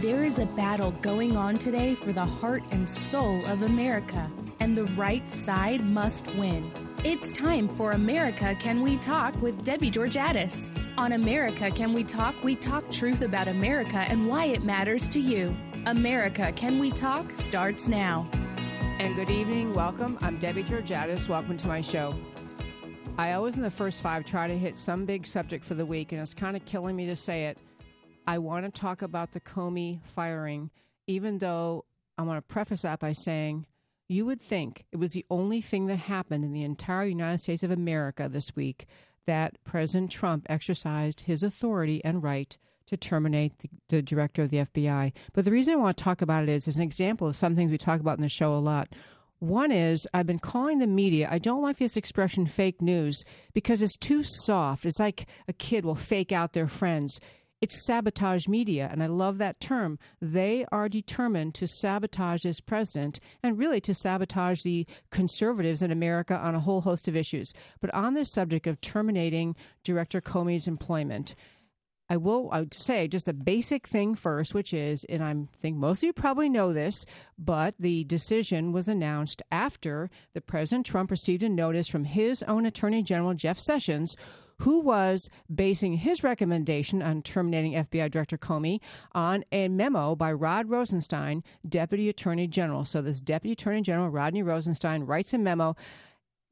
There is a battle going on today for the heart and soul of America, and the right side must win. It's time for America Can We Talk with Debbie Georgiades. On America Can We talk truth about America and why it matters to you. America Can We Talk starts now. And good evening. Welcome. I'm Debbie Georgiades. Welcome to my show. I always, in the first five, try to hit some big subject for the week, and it's kind of killing me to say it. I want to talk about the Comey firing, even though I want to preface that by saying you would think it was the only thing that happened in the entire United States of America this week that President Trump exercised his authority and right to terminate the director of the FBI. But the reason I want to talk about it is an example of some things we talk about in the show a lot. One is I've been calling the media, I don't like this expression fake news, because it's too soft. It's like a kid will fake out their friends. It's sabotage media, and I love that term. They are determined to sabotage this president and really to sabotage the conservatives in America on a whole host of issues. But on this subject of terminating Director Comey's employment, I would say just a basic thing first, which is, and I think most of you probably know this, but the decision was announced after the President Trump received a notice from his own Attorney General, Jeff Sessions, who was basing his recommendation on terminating FBI Director Comey on a memo by Rod Rosenstein, Deputy Attorney General. So this Deputy Attorney General, Rodney Rosenstein, writes a memo,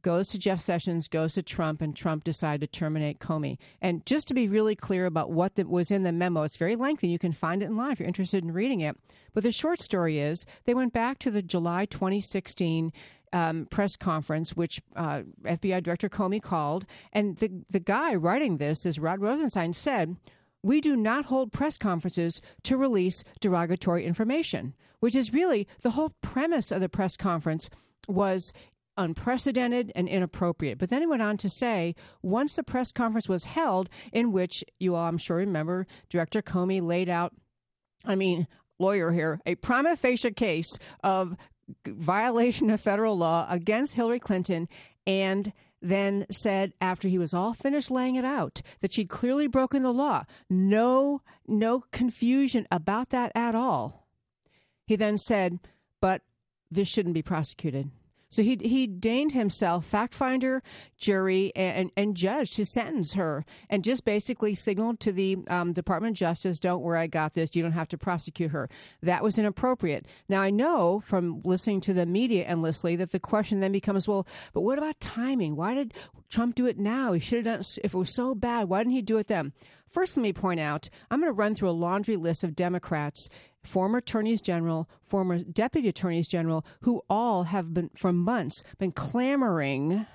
goes to Jeff Sessions, goes to Trump, and Trump decided to terminate Comey. And just to be really clear about what was in the memo, it's very lengthy. You can find it online if you're interested in reading it. But the short story is they went back to the July 2016 press conference, which FBI Director Comey called. And the guy writing this is Rod Rosenstein, said, "We do not hold press conferences to release derogatory information," which is really the whole premise of the press conference was unprecedented and inappropriate. But then he went on to say, once the press conference was held, in which you all, I'm sure, remember, Director Comey laid out, I mean, lawyer here, a prima facie case of violation of federal law against Hillary Clinton, and then said after he was all finished laying it out that she'd clearly broken the law. No confusion about that at all. He then said, but this shouldn't be prosecuted. So he deigned himself fact finder, jury, and judge to sentence her, and just basically signaled to the Department of Justice, don't worry, I got this. You don't have to prosecute her. That was inappropriate. Now, I know from listening to the media endlessly that the question then becomes, well, but what about timing? Why did Trump do it now? He should have done it. If it was so bad, why didn't he do it then? First, let me point out, I'm going to run through a laundry list of Democrats, former attorneys general, former deputy attorneys general, who all have been, for months, been clamoring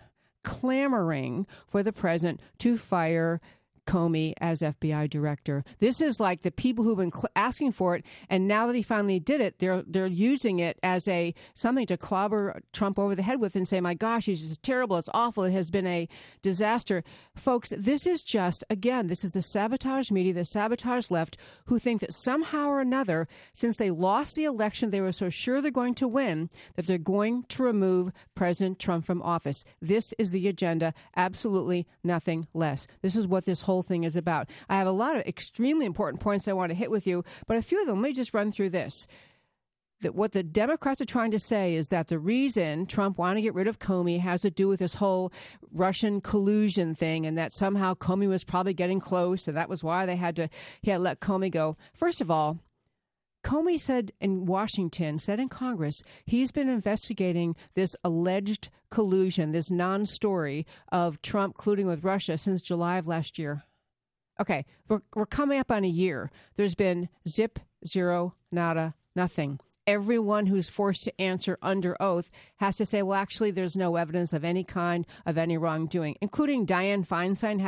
for the president to fire Comey as FBI director. This is like the people who've been asking for it, and now that he finally did it, they're using it as a something to clobber Trump over the head with and say, my gosh, he's just terrible, it's awful, it has been a disaster. Folks, this is just, again, this is the sabotage media, the sabotage left, who think that somehow or another, since they lost the election, they were so sure they're going to win, that they're going to remove President Trump from office. This is the agenda, absolutely nothing less. This is what this whole thing is about. I have a lot of extremely important points I want to hit with you, but a few of them, let me just run through this. That what the Democrats are trying to say is that the reason Trump wanted to get rid of Comey has to do with this whole Russian collusion thing, and that somehow Comey was probably getting close, and that was why they had to let Comey go. First of all, Comey said in Washington, said in Congress, he's been investigating this alleged collusion, this non-story of Trump colluding with Russia since July of last year. Okay, we're coming up on a year. There's been zip, zero, nada, nothing. everyone who's forced to answer under oath has to say, well, actually, there's no evidence of any kind of any wrongdoing, including Diane Feinstein,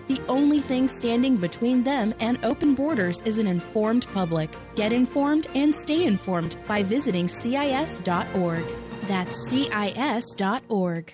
The only thing standing between them and open borders is an informed public. Get informed and stay informed by visiting CIS.org. That's CIS.org.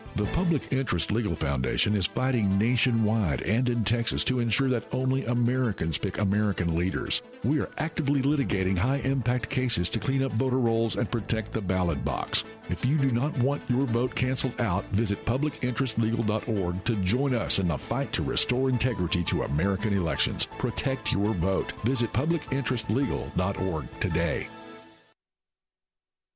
The Public Interest Legal Foundation is fighting nationwide and in Texas to ensure that only Americans pick American leaders. We are actively litigating high-impact cases to clean up voter rolls and protect the ballot box. If you do not want your vote canceled out, visit publicinterestlegal.org to join us in the fight to restore integrity to American elections. Protect your vote. Visit publicinterestlegal.org today.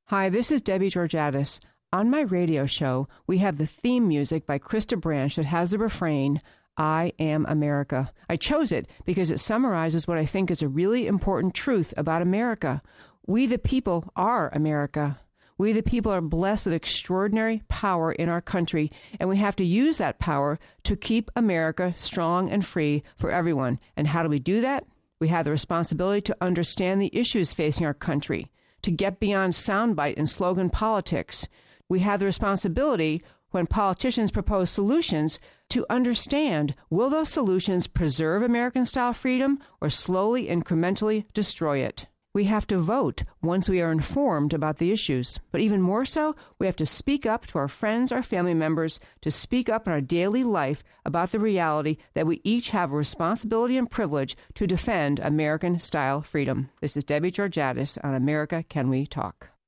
Hi, this is Debbie Georgiades. On my radio show, we have the theme music by Krista Branch that has the refrain, I am America. I chose it because it summarizes what I think is a really important truth about America. We the people are America. We the people are blessed with extraordinary power in our country, and we have to use that power to keep America strong and free for everyone. And how do we do that? We have the responsibility to understand the issues facing our country, to get beyond soundbite and slogan politics. We have the responsibility, when politicians propose solutions, to understand, will those solutions preserve American-style freedom or slowly, incrementally destroy it? We have to vote once we are informed about the issues. But even more so, we have to speak up to our friends, our family members, to speak up in our daily life about the reality that we each have a responsibility and privilege to defend American-style freedom. This is Debbie Georgiades on America Can We Talk.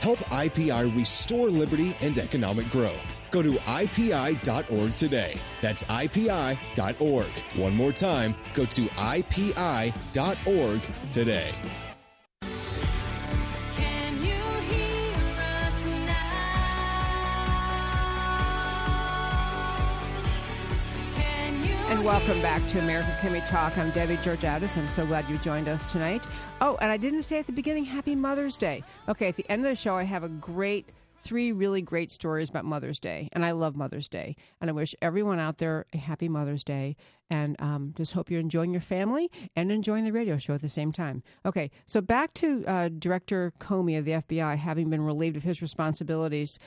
Help IPI restore liberty and economic growth. Go to IPI.org today. That's IPI.org. One more time, go to IPI.org today. Can you hear us now? Can you and welcome back to America Can We Talk. I'm Debbie Georgiades. I'm so glad you joined us tonight. Oh, and I didn't say at the beginning, Happy Mother's Day. Okay, at the end of the show, I have a great... three really great stories about Mother's Day, and I love Mother's Day, and I wish everyone out there a happy Mother's Day, and just hope you're enjoying your family and enjoying the radio show at the same time. Okay, so back to Director Comey of the FBI, having been relieved of his responsibilities.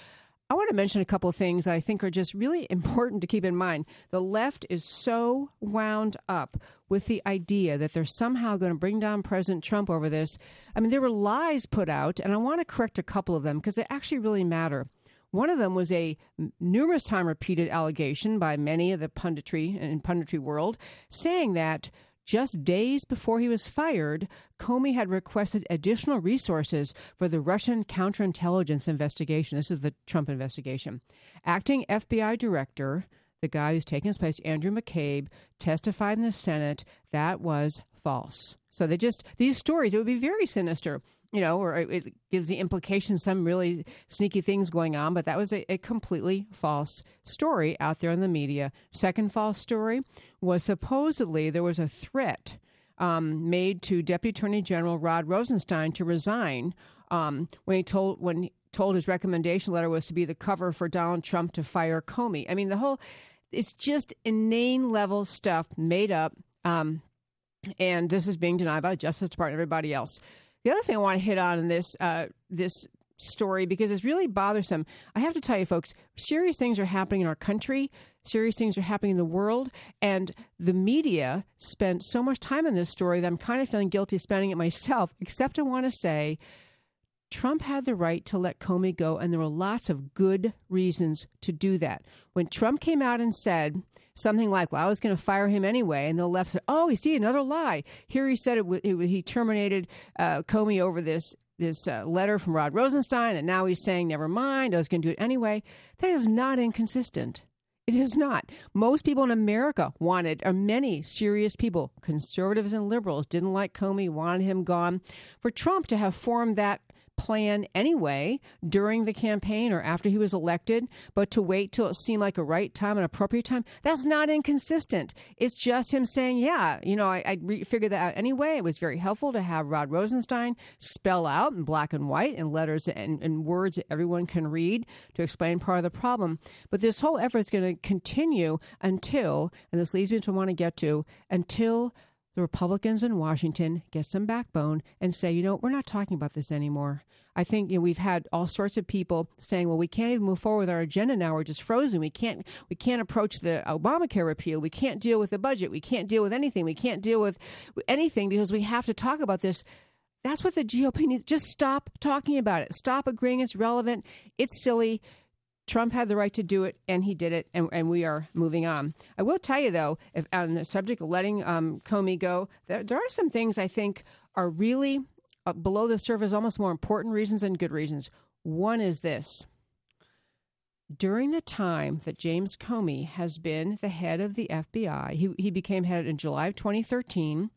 I want to mention a couple of things that I think are just really important to keep in mind. The left is so wound up with the idea that they're somehow going to bring down President Trump over this. I mean, there were lies put out, and I want to correct a couple of them because they actually really matter. One of them was a numerous time repeated allegation by many of the punditry world saying that just days before he was fired, Comey had requested additional resources for the Russian counterintelligence investigation. This is the Trump investigation. Acting FBI director, the guy who's taking his place, Andrew McCabe, testified in the Senate that was false. So they just, these stories, it would be very sinister, you know, or it gives the implication some really sneaky things going on, but that was a completely false story out there in the media. Second false story was supposedly there was a threat made to Deputy Attorney General Rod Rosenstein to resign when he told his recommendation letter was to be the cover for Donald Trump to fire Comey. I mean, the whole, it's just inane level stuff made up, and this is being denied by the Justice Department and everybody else. The other thing I want to hit on in this this story, because it's really bothersome. I have to tell you, folks, serious things are happening in our country. Serious things are happening in the world. And the media spent so much time on this story that I'm kind of feeling guilty spending it myself, except I want to say Trump had the right to let Comey go. And there were lots of good reasons to do that. When Trump came out and said something like, well, I was going to fire him anyway. And the left said, oh, you see, another lie. Here he said he terminated Comey over this letter from Rod Rosenstein. And now he's saying, never mind, I was going to do it anyway. That is not inconsistent. It is not. Most people in America wanted, or many serious people, conservatives and liberals, didn't like Comey, wanted him gone. For Trump to have formed that plan anyway during the campaign or after he was elected, but to wait till it seemed like a right time and appropriate time, that's not inconsistent. It's just him saying, yeah, you know, I figured that out anyway. It was very helpful to have Rod Rosenstein spell out in black and white in letters and words that everyone can read to explain part of the problem. But this whole effort is going to continue until, and this leads me to what I want to get to, until the Republicans in Washington get some backbone and say, you know, we're not talking about this anymore. I think, you know, we've had all sorts of people saying, well, we can't even move forward with our agenda now. We're just frozen. We can't approach the Obamacare repeal. We can't deal with the budget. We can't deal with anything. We can't deal with anything because we have to talk about this. That's what the GOP needs. Just stop talking about it. Stop agreeing it's relevant. It's silly. Trump had the right to do it, and he did it, and we are moving on. I will tell you, though, if on the subject of letting Comey go, there are some things I think are really below the surface, almost more important reasons and good reasons. One is this. During the time that James Comey has been the head of the FBI, he became head in July of 2013,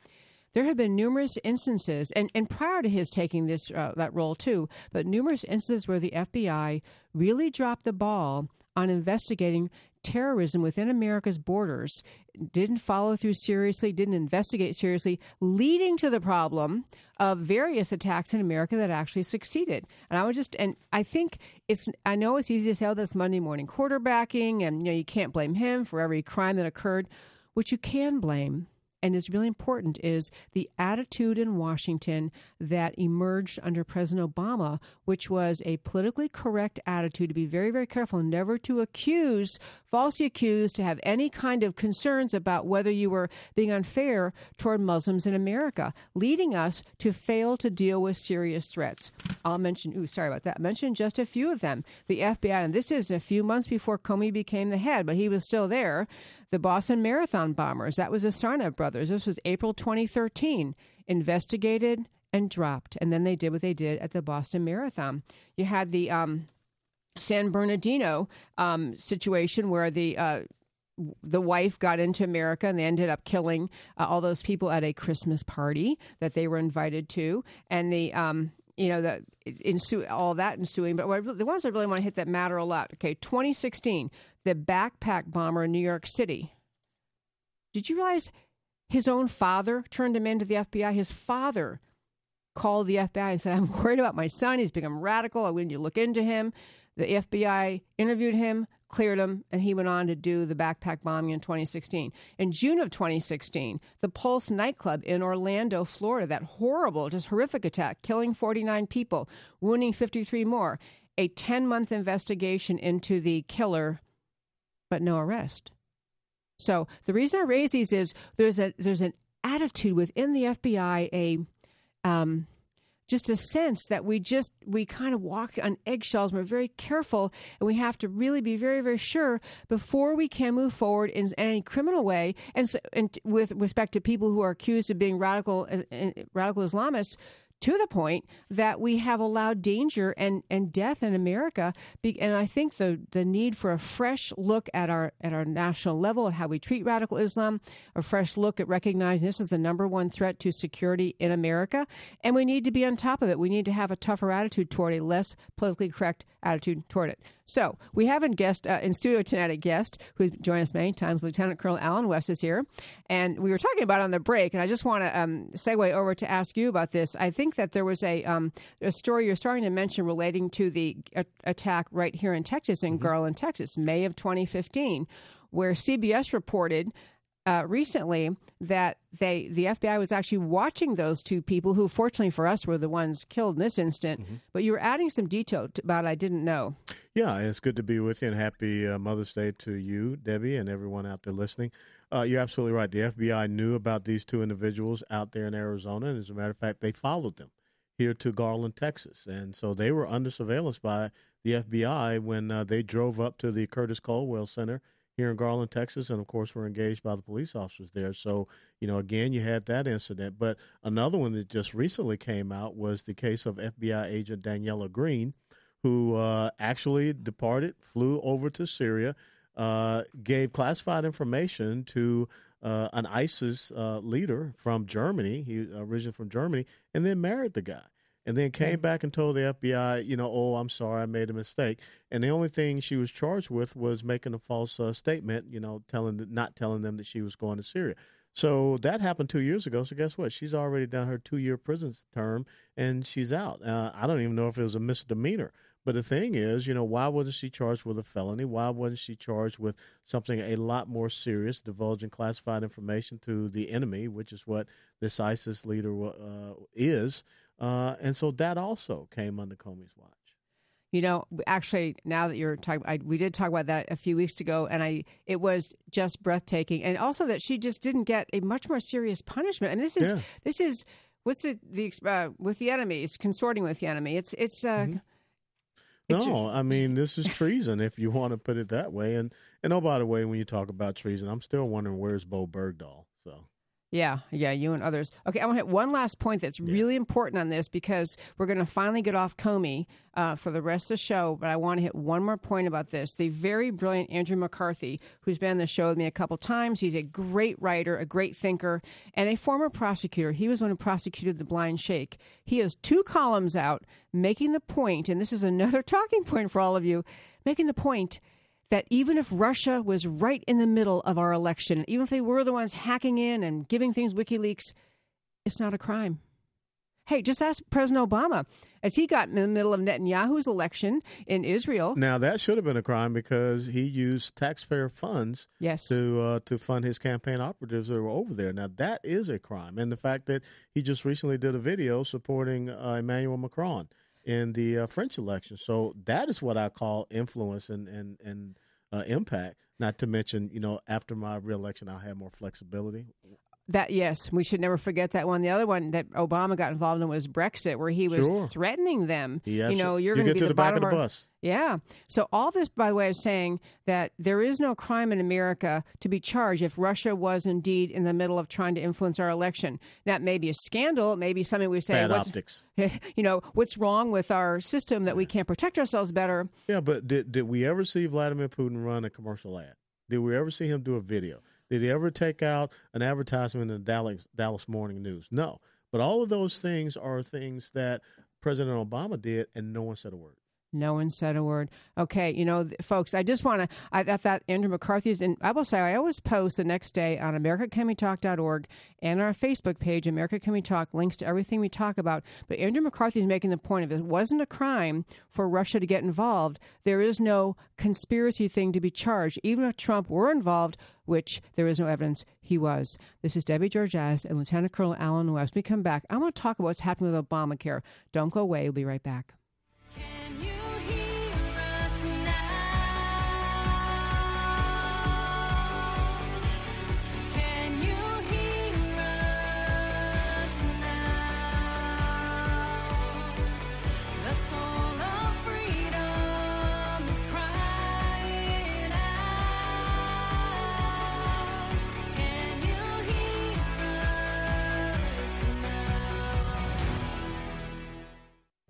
There have been numerous instances, and prior to his taking this that role too, but numerous instances where the FBI really dropped the ball on investigating terrorism within America's borders, didn't follow through seriously, didn't investigate seriously, leading to the problem of various attacks in America that actually succeeded. And I would just, and I think it's, I know it's easy to say, oh, that's Monday morning quarterbacking, and you know, you can't blame him for every crime that occurred. What you can blame, and is really important, is the attitude in Washington that emerged under President Obama, which was a politically correct attitude to be very, very careful, never to accuse, falsely accuse, to have any kind of concerns about whether you were being unfair toward Muslims in America, leading us to fail to deal with serious threats. I'll mention, mention just a few of them. The FBI, and this is a few months before Comey became the head, but he was still there. The Boston Marathon bombers, that was the Tsarnaev brothers. This was April 2013, investigated and dropped. And then they did what they did at the Boston Marathon. You had the San Bernardino situation where the wife got into America and they ended up killing all those people at a Christmas party that they were invited to. And the all that ensuing. But the ones I really want to hit that matter a lot. Okay, 2016, the backpack bomber in New York City. Did you realize his own father turned him into the FBI? His father called the FBI and said, I'm worried about my son. He's become radical. I want you to look into him. The FBI interviewed him, cleared him, and he went on to do the backpack bombing in 2016. In June of 2016, the Pulse nightclub in Orlando, Florida, that horrible, just horrific attack, killing 49 people, wounding 53 more, a 10-month investigation into the killer, but no arrest. So the reason I raise these is there's an attitude within the FBI, just a sense that we kind of walk on eggshells. We're very careful, and we have to really be very, very sure before we can move forward in any criminal way. And, so, and with respect to people who are accused of being radical Islamists, to the point that we have allowed danger and death in America. And I think the need for a fresh look at our national level, at how we treat radical Islam, a fresh look at recognizing this is the number one threat to security in America. And we need to be on top of it. We need to have a tougher attitude toward, a less politically correct attitude toward it. So we have in studio tonight a guest who's joined us many times. Lieutenant Colonel Allen West is here. And we were talking about it on the break, and I just want to segue over to ask you about this. I think that there was a story you're starting to mention relating to the attack right here in Texas, in Garland, Texas, May of 2015, where CBS reported recently that the FBI was actually watching those two people who, fortunately for us, were the ones killed in this incident. Mm-hmm. But you were adding some detail about I didn't know. Yeah, it's good to be with you, and happy Mother's Day to you, Debbie, and everyone out there listening. You're absolutely right. The FBI knew about these two individuals out there in Arizona, and as a matter of fact, they followed them here to Garland, Texas. And so they were under surveillance by the FBI when they drove up to the Curtis Caldwell Center here in Garland, Texas, and, of course, we're engaged by the police officers there. So, again, you had that incident. But another one that just recently came out was the case of FBI agent Daniela Green, who actually departed, flew over to Syria, gave classified information to an ISIS leader from Germany. He originally from Germany, and then married the guy. And then came back and told the FBI, oh, I'm sorry, I made a mistake. And the only thing she was charged with was making a false statement, not telling them that she was going to Syria. So that happened 2 years ago. So guess what? She's already done her 2-year prison term, and she's out. I don't even know if it was a misdemeanor. But the thing is, why wasn't she charged with a felony? Why wasn't she charged with something a lot more serious, divulging classified information to the enemy, which is what this ISIS leader is? And so that also came under Comey's watch. Actually, now that you're talking, we did talk about that a few weeks ago, and it was just breathtaking. And also that she just didn't get a much more serious punishment. And this is what's with the enemy, it's consorting with the enemy. This is treason, if you want to put it that way. And by the way, when you talk about treason, I'm still wondering where's Bo Bergdahl. So. Yeah, you and others. Okay, I want to hit one last point that's really important on this, because we're going to finally get off Comey for the rest of the show, but I want to hit one more point about this. The very brilliant Andrew McCarthy, who's been on the show with me a couple times, he's a great writer, a great thinker, and a former prosecutor. He was the one who prosecuted the Blind Sheikh. He has two columns out making the point, and this is another talking point for all of you, making the point that even if Russia was right in the middle of our election, even if they were the ones hacking in and giving things WikiLeaks, it's not a crime. Hey, just ask President Obama, as he got in the middle of Netanyahu's election in Israel. Now, that should have been a crime because he used taxpayer funds to fund his campaign operatives that were over there. Now, that is a crime. And the fact that he just recently did a video supporting Emmanuel Macron in the French election. So that is what I call influence and impact. Not to mention, after my reelection, I'll have more flexibility. We should never forget that one. The other one that Obama got involved in was Brexit, where he was threatening them. Yeah, you're going to be the back of the bus. Yeah. So all this, by the way, is saying that there is no crime in America to be charged if Russia was indeed in the middle of trying to influence our election. That may be a scandal. It may be something we say. Bad optics. What's wrong with our system that we can't protect ourselves better? Yeah, but did we ever see Vladimir Putin run a commercial ad? Did we ever see him do a video? Did he ever take out an advertisement in the Dallas Morning News? No. But all of those things are things that President Obama did, and no one said a word. No one said a word. Okay, folks, I just want to – I thought Andrew McCarthy's – and I will say I always post the next day on AmericaCanWeTalk.org and our Facebook page, America Can We Talk, links to everything we talk about. But Andrew McCarthy's making the point of it wasn't a crime for Russia to get involved. There is no conspiracy thing to be charged. Even if Trump were involved, which there is no evidence he was. This is Debbie Georgiades and Lieutenant Colonel Allen West. When we come back, I want to talk about what's happening with Obamacare. Don't go away. We'll be right back.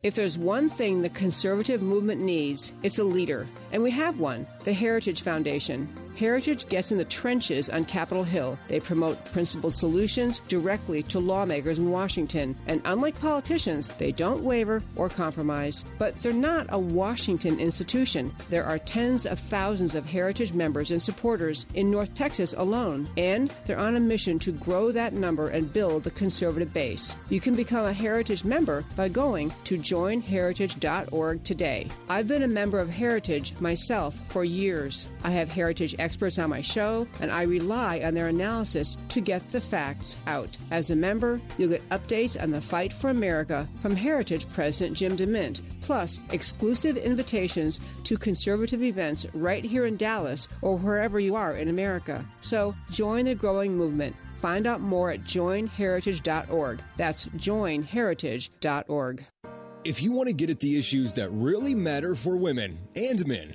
If there's one thing the conservative movement needs, it's a leader. And we have one, the Heritage Foundation. Heritage gets in the trenches on Capitol Hill. They promote principled solutions directly to lawmakers in Washington. And unlike politicians, they don't waver or compromise. But they're not a Washington institution. There are tens of thousands of Heritage members and supporters in North Texas alone. And they're on a mission to grow that number and build the conservative base. You can become a Heritage member by going to joinheritage.org today. I've been a member of Heritage myself for years. I have Heritage experts on my show, and I rely on their analysis to get the facts out. As a member, you'll get updates on the fight for America from Heritage President Jim DeMint, plus exclusive invitations to conservative events right here in Dallas or wherever you are in America. So join the growing movement. Find out more at joinheritage.org. That's joinheritage.org. If you want to get at the issues that really matter for women and men,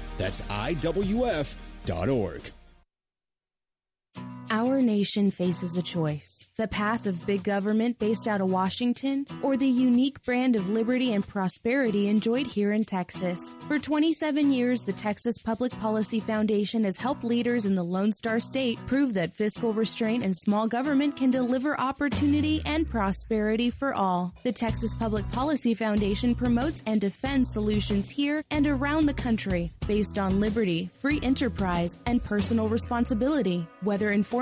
That's IWF.org. Our nation faces a choice, the path of big government based out of Washington or the unique brand of liberty and prosperity enjoyed here in Texas. For 27 years, the Texas Public Policy Foundation has helped leaders in the Lone Star State prove that fiscal restraint and small government can deliver opportunity and prosperity for all. The Texas Public Policy Foundation promotes and defends solutions here and around the country based on liberty, free enterprise, and personal responsibility, whether informed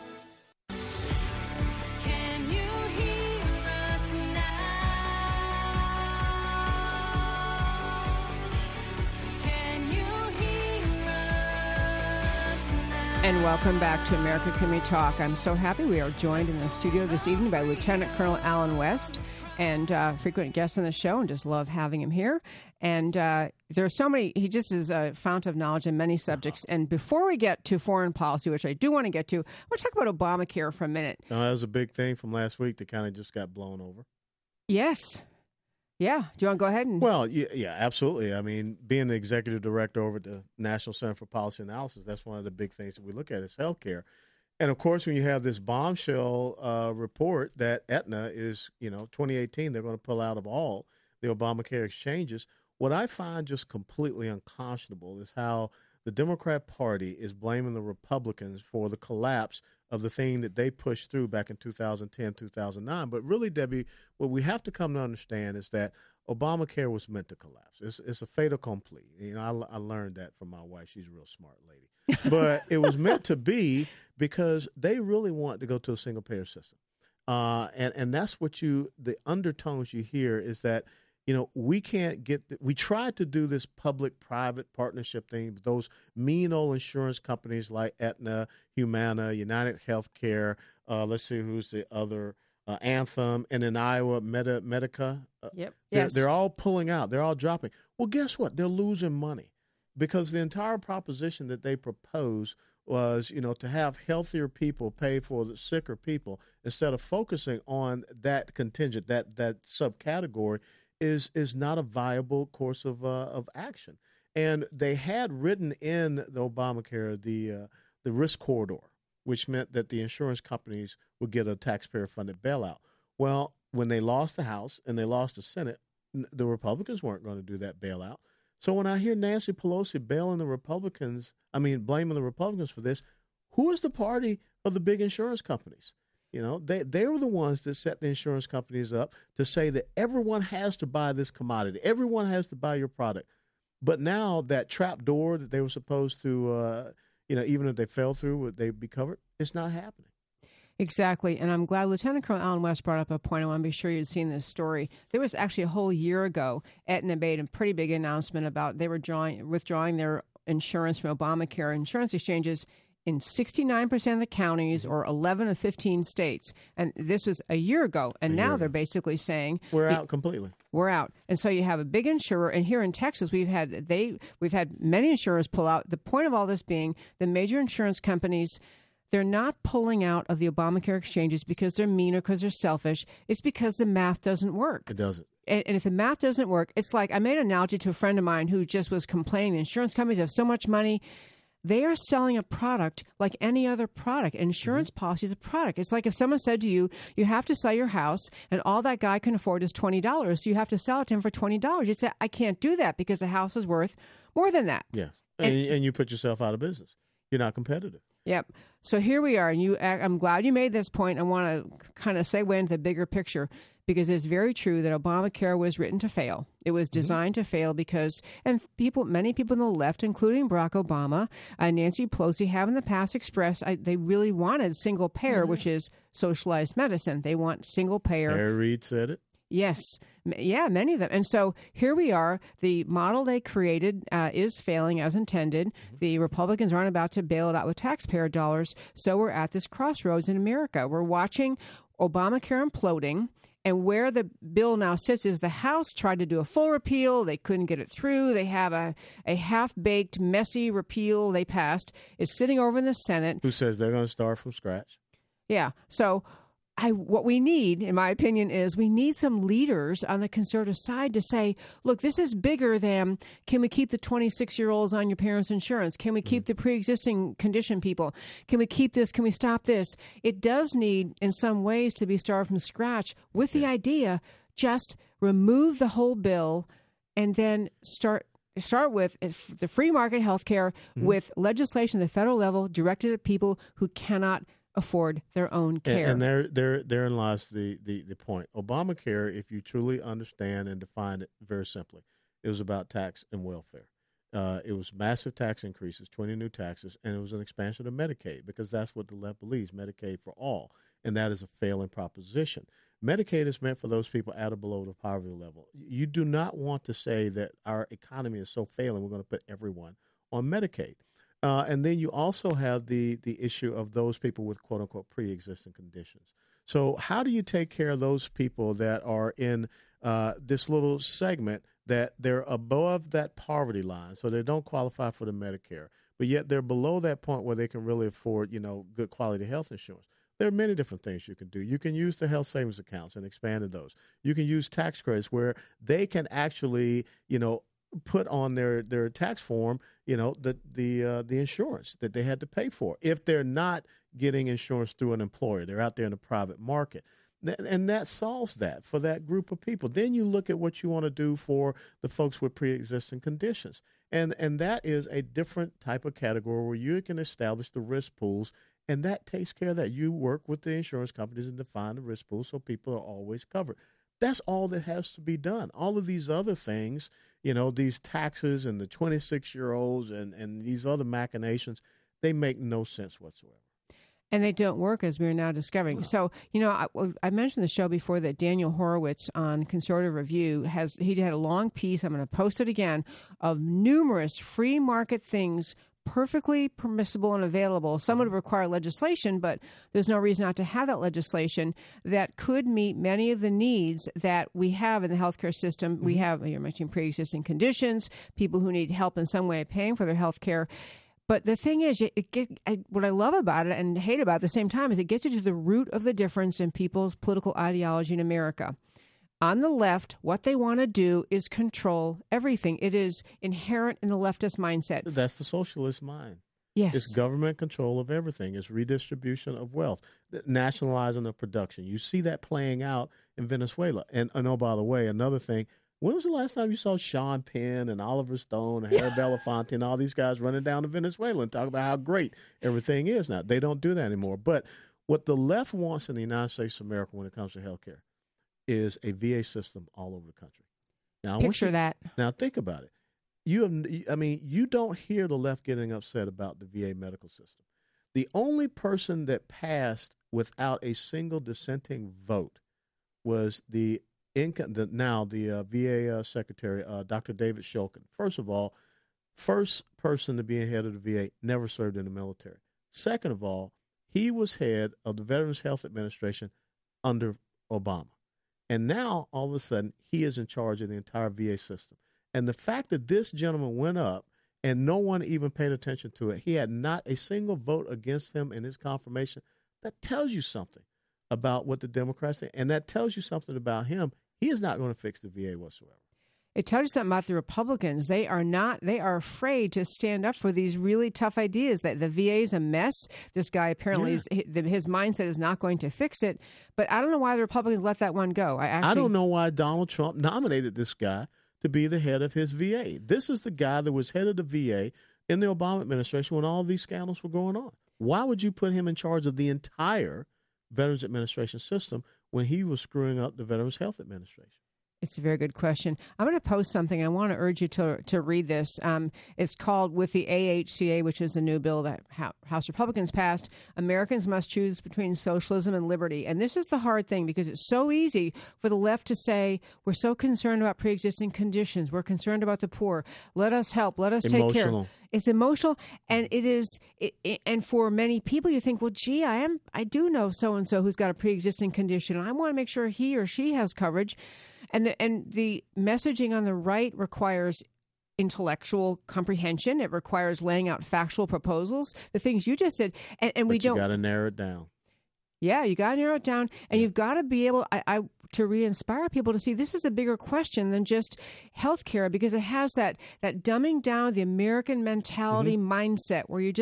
And welcome back to America Can We Talk. I'm so happy we are joined in the studio this evening by Lieutenant Colonel Allen West, and frequent guest on the show, and just love having him here. And there are so many, he just is a fount of knowledge in many subjects. And before we get to foreign policy, which I do want to get to, I want to talk about Obamacare for a minute. That was a big thing from last week that kind of just got blown over. Yes. Yeah. Do you want to go ahead? Well, yeah, absolutely. I mean, being the executive director over at the National Center for Policy Analysis, that's one of the big things that we look at is healthcare. And of course, when you have this bombshell report that Aetna is, 2018, they're going to pull out of all the Obamacare exchanges. What I find just completely unconscionable is how the Democrat Party is blaming the Republicans for the collapse of the thing that they pushed through back in 2010, 2009. But really, Debbie, what we have to come to understand is that Obamacare was meant to collapse. It's a fait accompli. I learned that from my wife. She's a real smart lady. But it was meant to be because they really want to go to a single-payer system. And that's what the undertones you hear is that, we can't get, we tried to do this public-private partnership thing, but those mean old insurance companies like Aetna, Humana, United Healthcare, let's see who's the other, Anthem, and in Iowa, Medica. Yep. They're all pulling out. They're all dropping. Well, guess what? They're losing money because the entire proposition that they proposed was, to have healthier people pay for the sicker people instead of focusing on that contingent, that subcategory, is not a viable course of action. And they had written in the Obamacare the risk corridor, which meant that the insurance companies would get a taxpayer-funded bailout. Well, when they lost the House and they lost the Senate, the Republicans weren't going to do that bailout. So when I hear Nancy Pelosi blaming the Republicans for this, who is the party of the big insurance companies? They were the ones that set the insurance companies up to say that everyone has to buy this commodity. Everyone has to buy your product. But now that trap door that they were supposed to, even if they fell through, would they be covered? It's not happening. Exactly. And I'm glad Lieutenant Colonel Allen West brought up a point. I want to be sure you'd seen this story. There was actually a whole year ago, Aetna made a pretty big announcement about they were withdrawing their insurance from Obamacare insurance exchanges in 69% of the counties, or 11 of 15 states. And this was a year ago. And now they're basically saying we're out completely. We're out. And so you have a big insurer. And here in Texas, we've had many insurers pull out. The point of all this being the major insurance companies, They're not pulling out of the Obamacare exchanges because they're mean or because they're selfish. It's because the math doesn't work. It doesn't. And if the math doesn't work, it's like I made an analogy to a friend of mine who just was complaining. The insurance companies have so much money. They are selling a product like any other product. Insurance policy is a product. It's like if someone said to you, you have to sell your house and all that guy can afford is $20. So you have to sell it to him for $20. You'd say, I can't do that because the house is worth more than that. Yes. And you put yourself out of business. You're not competitive. Yep. So here we are. And I'm glad you made this point. I want to kind of segue into the bigger picture because it's very true that Obamacare was written to fail. It was designed to fail because many people on the left, including Barack Obama and Nancy Pelosi, have in the past expressed they really wanted single payer, which is socialized medicine. They want single payer. Harry Reid said it. Yes. Yeah, many of them. And so here we are. The model they created is failing as intended. The Republicans aren't about to bail it out with taxpayer dollars. So we're at this crossroads in America. We're watching Obamacare imploding. And where the bill now sits is the House tried to do a full repeal. They couldn't get it through. They have a half-baked, messy repeal they passed. It's sitting over in the Senate. Who says they're going to start from scratch? Yeah. So what we need, in my opinion, is we need some leaders on the conservative side to say, look, this is bigger than can we keep the 26-year-olds on your parents' insurance? Can we keep the pre-existing condition people? Can we keep this? Can we stop this? It does need, in some ways, to be started from scratch with the idea just remove the whole bill and then start with the free market health care with legislation at the federal level directed at people who cannot afford their own care. And therein lies the point. Obamacare, if you truly understand and define it very simply, it was about tax and welfare. It was massive tax increases, 20 new taxes, and it was an expansion of Medicaid because that's what the left believes, Medicaid for all, and that is a failing proposition. Medicaid is meant for those people at or below the poverty level. You do not want to say that our economy is so failing, we're going to put everyone on Medicaid. And then you also have the issue of those people with, quote, unquote, pre-existing conditions. So how do you take care of those people that are in this little segment that they're above that poverty line, so they don't qualify for the Medicare, but yet they're below that point where they can really afford, you know, good quality health insurance? There are many different things you can do. You can use the health savings accounts and expand those. You can use tax credits where they can actually, you know, put on their tax form, you know, the insurance that they had to pay for. If they're not getting insurance through an employer, they're out there in the private market. And that solves that for that group of people. Then you look at what you want to do for the folks with pre-existing conditions. And that is a different type of category where you can establish the risk pools, and that takes care of that. You work with the insurance companies and define the risk pool so people are always covered. That's all that has to be done. All of these other things, you know, these taxes and the 26-year-olds and these other machinations, they make no sense whatsoever. And they don't work, as we're now discovering. No. So, you know, I mentioned the show before that Daniel Horowitz on Conservative Review, he had a long piece, I'm going to post it again, of numerous free market things perfectly permissible and available. Some would require legislation, but there's no reason not to have that legislation that could meet many of the needs that we have in the healthcare system. We have, you're mentioning pre-existing conditions, people who need help in some way paying for their healthcare. But the thing is, what I love about it and hate about it at the same time is it gets you to the root of the difference in people's political ideology in America. On the left, what they want to do is control everything. It is inherent in the leftist mindset. That's the socialist mind. Yes. It's government control of everything. It's redistribution of wealth, nationalizing of production. You see that playing out in Venezuela. And oh, by the way, another thing, when was the last time you saw Sean Penn and Oliver Stone and Harry Belafonte and all these guys running down to Venezuela and talking about how great everything is now? They don't do that anymore. But what the left wants in the United States of America when it comes to healthcare is a VA system all over the country. Now, picture that. Now, think about it. You don't hear the left getting upset about the VA medical system. The only person that passed without a single dissenting vote was the VA secretary, Dr. David Shulkin. First of all, first person to be head of the VA, never served in the military. Second of all, he was head of the Veterans Health Administration under Obama. And now, all of a sudden, he is in charge of the entire VA system. And the fact that this gentleman went up and no one even paid attention to it. He had not a single vote against him in his confirmation. That tells you something about what the Democrats think, and that tells you something about him. He is not going to fix the VA whatsoever. It tells you something about the Republicans. They are not, they are afraid to stand up for these really tough ideas. That the VA is a mess. This guy apparently, his mindset is not going to fix it. But I don't know why the Republicans let that one go. I don't know why Donald Trump nominated this guy to be the head of his VA. This is the guy that was head of the VA in the Obama administration when all these scandals were going on. Why would you put him in charge of the entire Veterans Administration system when he was screwing up the Veterans Health Administration? It's a very good question. I'm going to post something. I want to urge you to read this. It's called, with the AHCA, which is the new bill that House Republicans passed, Americans Must Choose Between Socialism and Liberty. And this is the hard thing, because it's so easy for the left to say, we're so concerned about pre-existing conditions. We're concerned about the poor. Let us help. Let us take care. It's emotional, and it is. And for many people, you think, well, gee, I do know so and so who's got a pre-existing condition, and I want to make sure he or she has coverage. And the messaging on the right requires intellectual comprehension. It requires laying out factual proposals, the things you just said, and we don't. You got to narrow it down. Yeah, you got to narrow it down, and you've got to be able to re-inspire people to see this is a bigger question than just health care, because it has that dumbing down of the American mentality mindset, where you're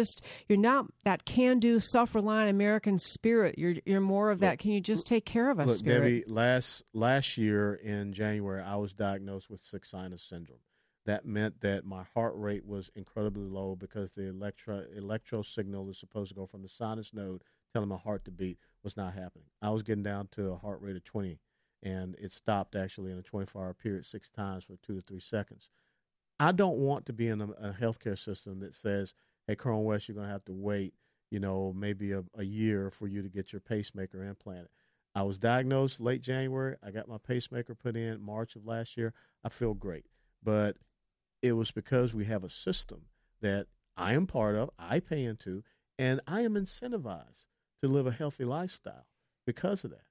not that can-do, self-reliant American spirit. You're more of that, can you just take care of us spirit. Debbie, last year in January, I was diagnosed with sick sinus syndrome. That meant that my heart rate was incredibly low, because the electro signal that's supposed to go from the sinus node telling my heart to beat was not happening. I was getting down to a heart rate of 20. And it stopped actually in a 24-hour period 6 times for 2 to 3 seconds. I don't want to be in a healthcare system that says, hey, Colonel West, you're going to have to wait, maybe a year for you to get your pacemaker implanted. I was diagnosed late January. I got my pacemaker put in March of last year. I feel great. But it was because we have a system that I am part of, I pay into, and I am incentivized to live a healthy lifestyle because of that.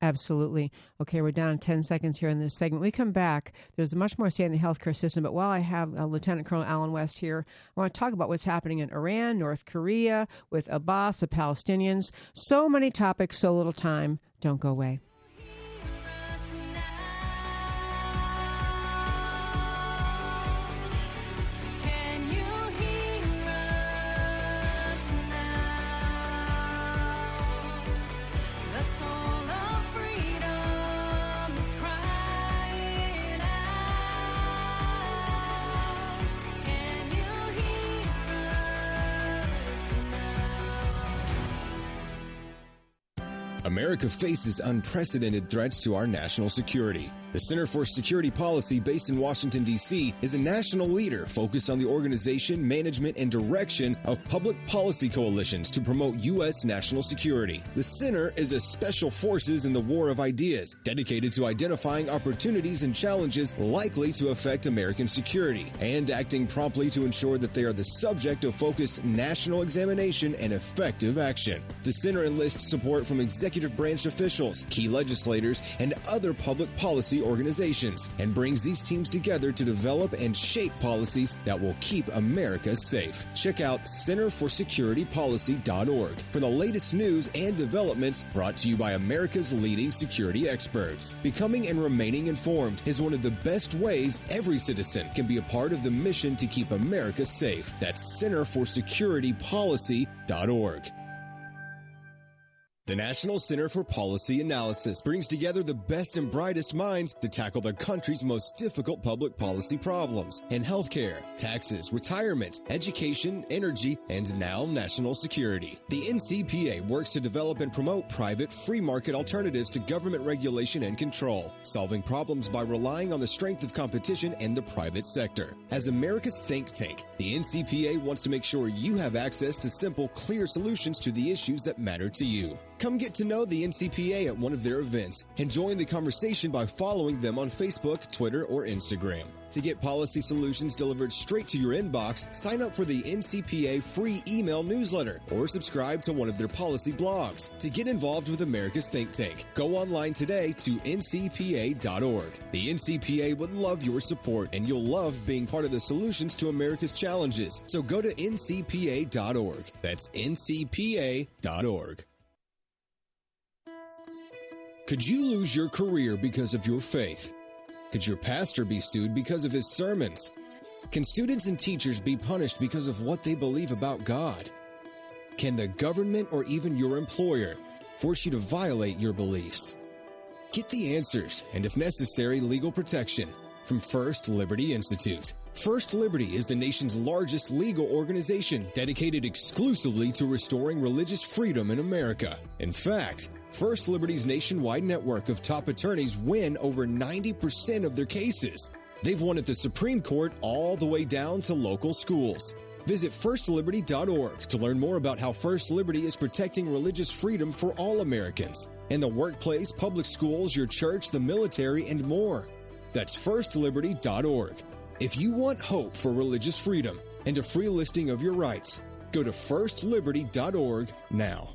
Absolutely. Okay, we're down 10 seconds here in this segment. We come back. There's much more to say in the healthcare system, but while I have Lieutenant Colonel Allen West here, I want to talk about what's happening in Iran, North Korea, with Abbas, the Palestinians. So many topics, so little time. Don't go away. America faces unprecedented threats to our national security. The Center for Security Policy, based in Washington, D.C., is a national leader focused on the organization, management, and direction of public policy coalitions to promote U.S. national security. The Center is a special forces in the war of ideas, dedicated to identifying opportunities and challenges likely to affect American security, and acting promptly to ensure that they are the subject of focused national examination and effective action. The Center enlists support from executive branch officials, key legislators, and other public policy organizations, and brings these teams together to develop and shape policies that will keep America safe. Check out centerforsecuritypolicy.org for the latest news and developments, brought to you by America's leading security experts. Becoming and remaining informed is one of the best ways every citizen can be a part of the mission to keep America safe. That's centerforsecuritypolicy.org. The National Center for Policy Analysis brings together the best and brightest minds to tackle the country's most difficult public policy problems in healthcare, taxes, retirement, education, energy, and now national security. The NCPA works to develop and promote private free market alternatives to government regulation and control, solving problems by relying on the strength of competition and the private sector. As America's think tank, the NCPA wants to make sure you have access to simple, clear solutions to the issues that matter to you. Come get to know the NCPA at one of their events and join the conversation by following them on Facebook, Twitter, or Instagram. To get policy solutions delivered straight to your inbox, sign up for the NCPA free email newsletter or subscribe to one of their policy blogs. To get involved with America's think tank, go online today to ncpa.org. The NCPA would love your support, and you'll love being part of the solutions to America's challenges. So go to ncpa.org. That's ncpa.org. Could you lose your career because of your faith? Could your pastor be sued because of his sermons? Can students and teachers be punished because of what they believe about God? Can the government or even your employer force you to violate your beliefs? Get the answers and, if necessary, legal protection from First Liberty Institute. First Liberty is the nation's largest legal organization dedicated exclusively to restoring religious freedom in America. In fact, First Liberty's nationwide network of top attorneys win over 90% of their cases. They've won at the Supreme Court all the way down to local schools. Visit firstliberty.org to learn more about how First Liberty is protecting religious freedom for all Americans in the workplace, public schools, your church, the military, and more. That's firstliberty.org. If you want hope for religious freedom and a free listing of your rights, go to firstliberty.org now.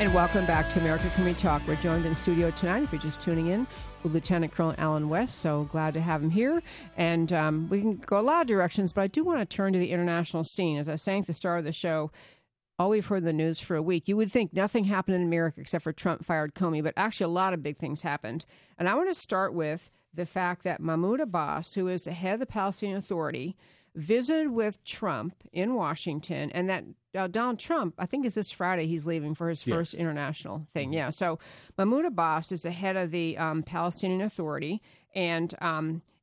And welcome back to America Can We Talk. We're joined in studio tonight, if you're just tuning in, with Lieutenant Colonel Allen West. So glad to have him here. And we can go a lot of directions, but I do want to turn to the international scene. As I was saying at the start of the show, all we've heard in the news for a week, you would think nothing happened in America except for Trump fired Comey, but actually a lot of big things happened. And I want to start with the fact that Mahmoud Abbas, who is the head of the Palestinian Authority, visited with Trump in Washington, and that Donald Trump, I think it's this Friday he's leaving for his first international thing. Yeah. So Mahmoud Abbas is the head of the Palestinian Authority, and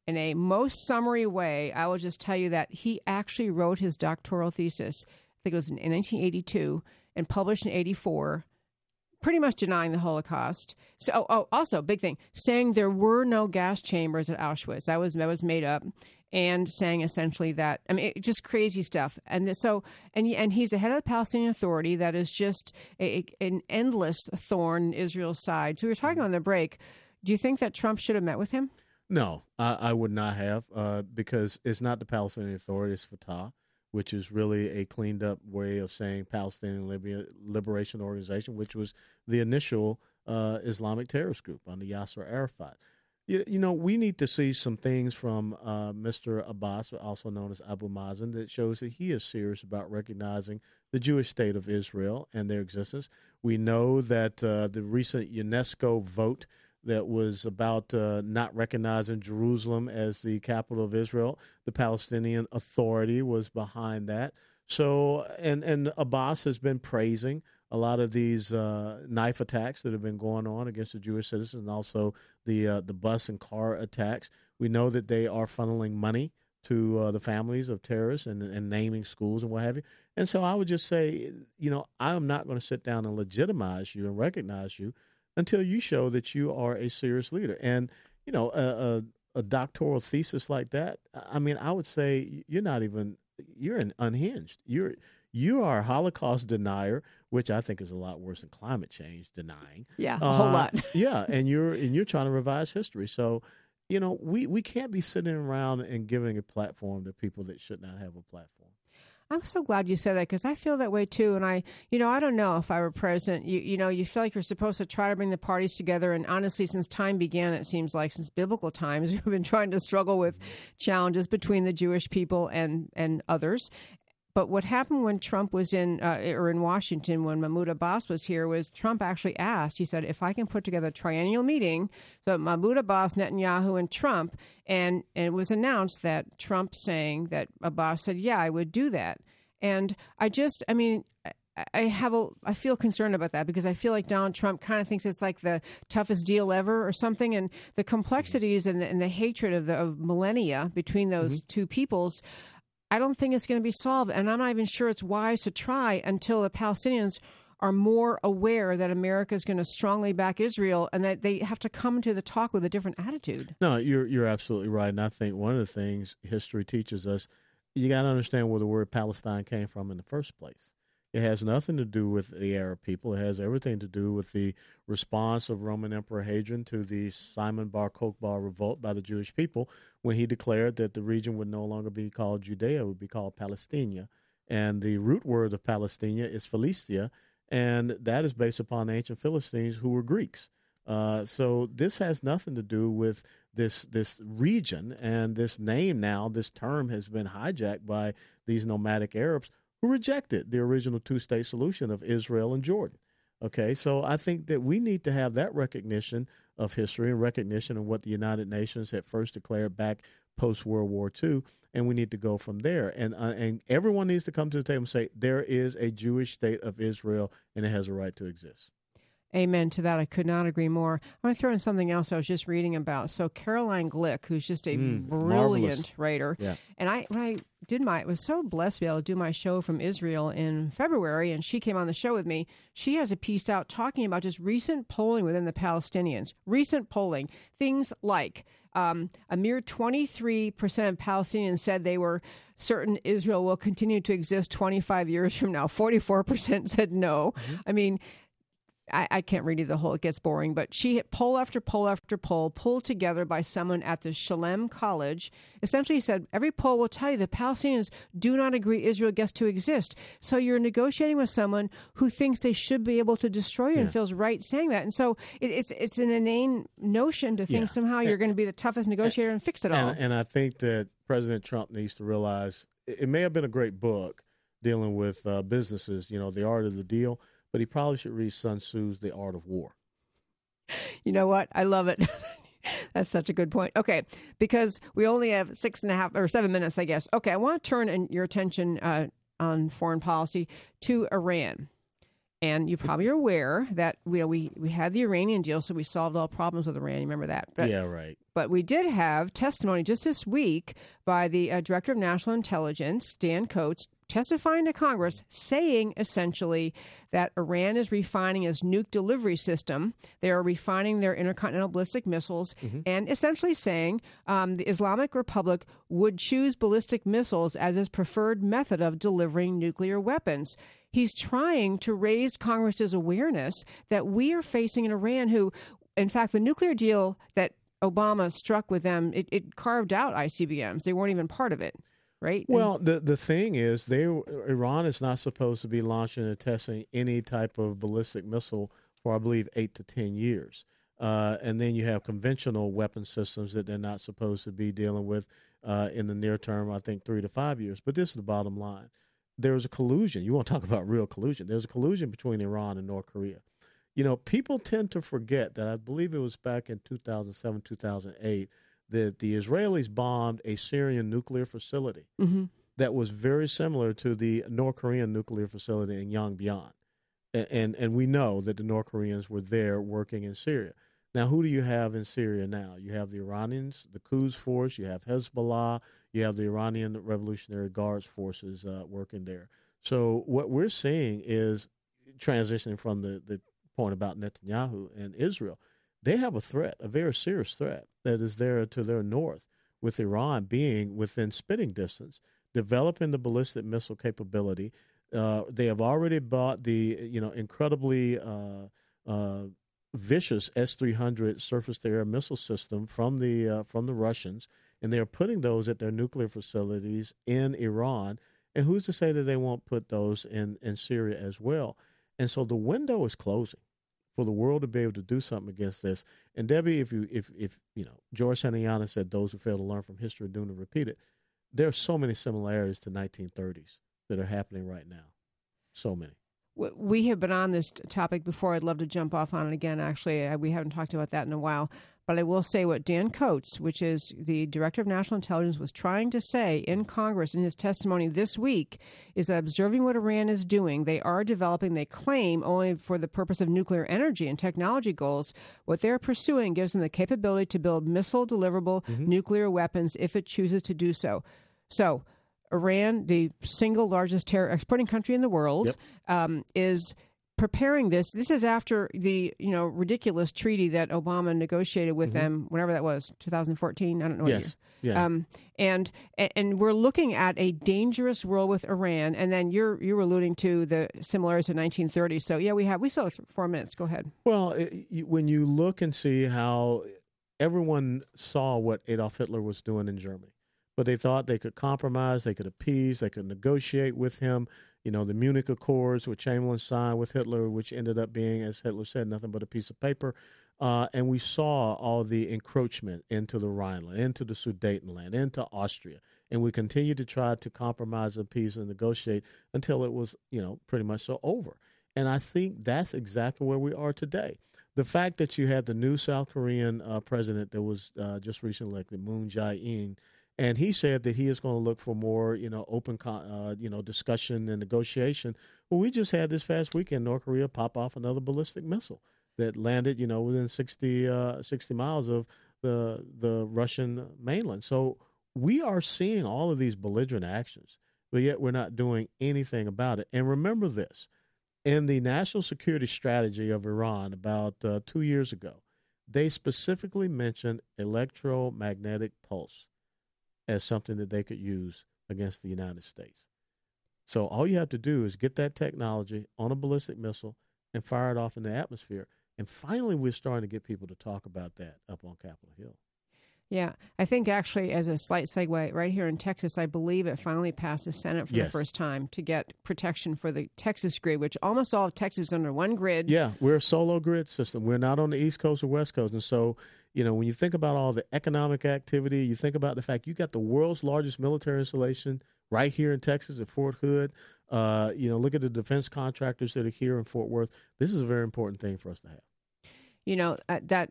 in a most summary way, I will just tell you that he actually wrote his doctoral thesis, I think it was in 1982, and published in 1984, pretty much denying the Holocaust. So, also, big thing, saying there were no gas chambers at Auschwitz. That was made up. And saying essentially that, I mean, just crazy stuff. And so, and he's the head of the Palestinian Authority that is just an endless thorn in Israel's side. So we were talking on the break. Do you think that Trump should have met with him? No, I would not have, because it's not the Palestinian Authority, it's Fatah, which is really a cleaned up way of saying Palestinian Liberation Organization, which was the initial Islamic terrorist group under Yasser Arafat. You know, we need to see some things from Mr. Abbas, also known as Abu Mazen, that shows that he is serious about recognizing the Jewish state of Israel and their existence. We know that the recent UNESCO vote that was about not recognizing Jerusalem as the capital of Israel, the Palestinian Authority was behind that. So, and Abbas has been praising a lot of these knife attacks that have been going on against the Jewish citizens, and also the bus and car attacks. We know that they are funneling money to the families of terrorists and naming schools and what have you. And so I would just say, you know, I'm not going to sit down and legitimize you and recognize you until you show that you are a serious leader. And, you know, a doctoral thesis like that, I mean, I would say you're not even – you're unhinged. You're – You are a Holocaust denier, which I think is a lot worse than climate change denying. Yeah, a whole lot. Yeah, and you're trying to revise history. So, you know, we can't be sitting around and giving a platform to people that should not have a platform. I'm so glad you said that, because I feel that way too. And I don't know if I were president, you feel like you're supposed to try to bring the parties together. And honestly, since time began, it seems like since biblical times, we've been trying to struggle with challenges between the Jewish people and others. But what happened when Trump was in Washington, when Mahmoud Abbas was here, was Trump actually asked, he said, if I can put together a triennial meeting, so Mahmoud Abbas, Netanyahu, and Trump, and it was announced that Trump saying that Abbas said, yeah, I would do that. And I feel concerned about that, because I feel like Donald Trump kind of thinks it's like the toughest deal ever or something. And the complexities and the hatred of millennia between those two peoples, I don't think it's going to be solved, and I'm not even sure it's wise to try until the Palestinians are more aware that America is going to strongly back Israel and that they have to come to the talk with a different attitude. No, you're absolutely right, and I think one of the things history teaches us, you got to understand where the word Palestine came from in the first place. It has nothing to do with the Arab people. It has everything to do with the response of Roman Emperor Hadrian to the Simon Bar Kokhba revolt by the Jewish people when he declared that the region would no longer be called Judea, it would be called Palestina. And the root word of Palestina is Philistia, and that is based upon ancient Philistines who were Greeks. So this has nothing to do with this region, and this name now, this term has been hijacked by these nomadic Arabs who rejected the original two-state solution of Israel and Jordan. Okay, so I think that we need to have that recognition of history and recognition of what the United Nations had first declared back post-World War II, and we need to go from there. And everyone needs to come to the table and say, there is a Jewish state of Israel, and it has a right to exist. Amen to that. I could not agree more. I'm going to throw in something else I was just reading about. So Caroline Glick, who's just a brilliant writer, yeah. And I was so blessed to be able to do my show from Israel in February, and she came on the show with me. She has a piece out talking about just recent polling within the Palestinians. Recent polling, things like a mere 23% of Palestinians said they were certain Israel will continue to exist 25 years from now. 44% said no. Mm-hmm. I mean, I can't read you the whole, it gets boring, but she hit poll after poll after poll, pulled together by someone at the Shalem College, essentially said, every poll will tell you the Palestinians do not agree Israel gets to exist. So you're negotiating with someone who thinks they should be able to destroy you and feels right saying that. And so it's an inane notion to think somehow you're going to be the toughest negotiator and fix it all. And I think that President Trump needs to realize it may have been a great book dealing with businesses, The Art of the Deal, but he probably should read Sun Tzu's The Art of War. You know what? I love it. That's such a good point. Okay, because we only have 7 minutes, I guess. Okay, I want to turn your attention on foreign policy to Iran. And you probably are aware that we had the Iranian deal, so we solved all problems with Iran. You remember that? But, yeah, right. But we did have testimony just this week by the Director of National Intelligence, Dan Coats, testifying to Congress, saying essentially that Iran is refining its nuke delivery system. They are refining their intercontinental ballistic missiles and essentially saying the Islamic Republic would choose ballistic missiles as its preferred method of delivering nuclear weapons. He's trying to raise Congress's awareness that we are facing an Iran who, in fact, the nuclear deal that Obama struck with them, it carved out ICBMs. They weren't even part of it. Right? Well, the thing is, Iran is not supposed to be launching and testing any type of ballistic missile for, I believe, 8 to 10 years. And then you have conventional weapon systems that they're not supposed to be dealing with in the near term, I think 3 to 5 years. But this is the bottom line. There's a collusion. You want to talk about real collusion. There's a collusion between Iran and North Korea. People tend to forget that I believe it was back in 2007, 2008, that the Israelis bombed a Syrian nuclear facility that was very similar to the North Korean nuclear facility in Yongbyon. And we know that the North Koreans were there working in Syria. Now, who do you have in Syria now? You have the Iranians, the Quds Force, you have Hezbollah, you have the Iranian Revolutionary Guards forces working there. So what we're seeing is, transitioning from the point about Netanyahu and Israel, they have a threat, a very serious threat that is there to their north, with Iran being within spitting distance, developing the ballistic missile capability, They have already bought the, incredibly vicious S-300 surface-to-air missile system from the Russians, and they are putting those at their nuclear facilities in Iran. And who's to say that they won't put those in Syria as well? And so the window is closing for the world to be able to do something against this. And Debbie, if George Santayana said those who fail to learn from history are doomed to repeat it. There are so many similarities to 1930s that are happening right now. So many. We have been on this topic before. I'd love to jump off on it again. Actually, we haven't talked about that in a while. But I will say what Dan Coats, which is the Director of National Intelligence, was trying to say in Congress in his testimony this week is that observing what Iran is doing, they are developing, they claim, only for the purpose of nuclear energy and technology goals. What they're pursuing gives them the capability to build missile-deliverable nuclear weapons if it chooses to do so. So Iran, the single largest terror exporting country in the world, is preparing this. This is after the ridiculous treaty that Obama negotiated with them, whenever that was, 2014. I don't know. Yes. Yeah. And we're looking at a dangerous world with Iran. And then you were alluding to the similarities of 1930. So yeah, we still have 4 minutes. Go ahead. Well, when you look and see how everyone saw what Adolf Hitler was doing in Germany, but they thought they could compromise, they could appease, they could negotiate with him. The Munich Accords, which Chamberlain signed with Hitler, which ended up being, as Hitler said, nothing but a piece of paper. And we saw all the encroachment into the Rhineland, into the Sudetenland, into Austria. And we continued to try to compromise, appease, and negotiate until it was, pretty much so over. And I think that's exactly where we are today. The fact that you had the new South Korean president that was just recently elected, Moon Jae-in, and he said that he is going to look for more, open, discussion and negotiation. Well, we just had this past weekend North Korea pop off another ballistic missile that landed, within 60 miles of the Russian mainland. So we are seeing all of these belligerent actions, but yet we're not doing anything about it. And remember this, in the national security strategy of Iran about 2 years ago, they specifically mentioned electromagnetic pulse as something that they could use against the United States. So all you have to do is get that technology on a ballistic missile and fire it off in the atmosphere. And finally, we're starting to get people to talk about that up on Capitol Hill. Yeah, I think actually as a slight segue right here in Texas, I believe it finally passed the Senate for the first time to get protection for the Texas grid, which almost all of Texas is under one grid. Yeah, we're a solo grid system. We're not on the East Coast or West Coast. And so, when you think about all the economic activity, you think about the fact you got the world's largest military installation right here in Texas at Fort Hood. Look at the defense contractors that are here in Fort Worth. This is a very important thing for us to have.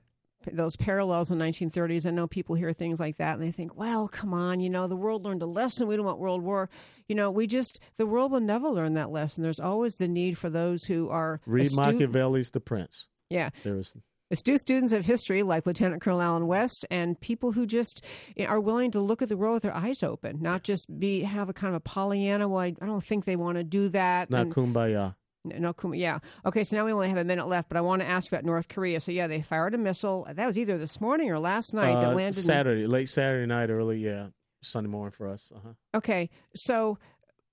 Those parallels in 1930s, I know people hear things like that and they think, well, come on, the world learned a lesson. We don't want world war. The world will never learn that lesson. There's always the need for those who are Read Machiavelli's The Prince. Yeah. Astute students of history like Lieutenant Colonel Allen West and people who just are willing to look at the world with their eyes open, not just have a kind of a Pollyanna, well, I don't think they want to do that. Not kumbaya. No, yeah. Okay, so now we only have a minute left, but I want to ask about North Korea. So, yeah, they fired a missile. That was either this morning or last night that landed. Late Saturday night, early Sunday morning for us. Okay, so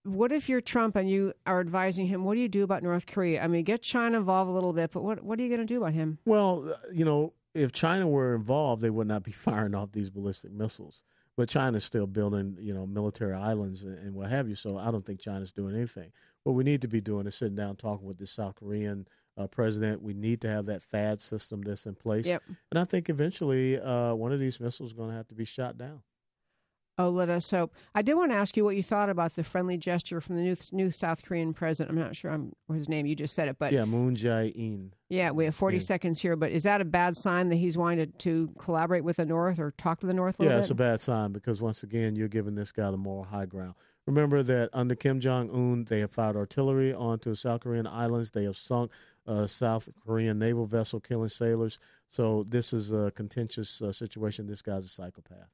what if you're Trump and you are advising him? What do you do about North Korea? I mean, get China involved a little bit, but what are you going to do about him? Well, if China were involved, they would not be firing off these ballistic missiles. But China's still building, military islands and what have you. So I don't think China's doing anything. What we need to be doing is sitting down talking with the South Korean president. We need to have that THAAD system that's in place. Yep. And I think eventually one of these missiles is going to have to be shot down. Oh, let us hope. I did want to ask you what you thought about the friendly gesture from the new South Korean president. I'm not sure his name. You just said it. But yeah, Moon Jae-in. Yeah, we have 40 seconds here. But is that a bad sign that he's wanting to collaborate with the North or talk to the North a little bit? Yeah, it's a bad sign because, once again, you're giving this guy the moral high ground. Remember that under Kim Jong-un, they have fired artillery onto South Korean islands. They have sunk a South Korean naval vessel, killing sailors. So this is a contentious situation. This guy's a psychopath.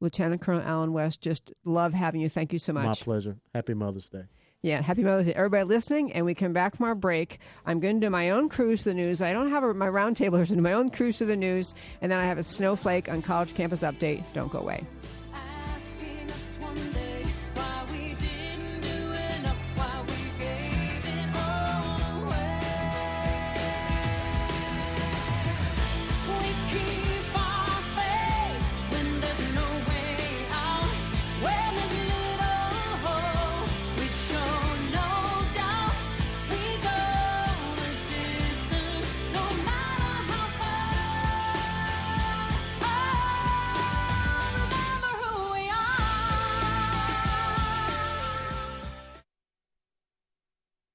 Lieutenant Colonel Allen West, just love having you. Thank you so much. My pleasure. Happy Mother's Day. Yeah, happy Mother's Day. Everybody listening, and we come back from our break. I'm going to do my own cruise to the news. I don't have my roundtablers, I'm going to do my own cruise to the news, and then I have a snowflake on college campus update. Don't go away.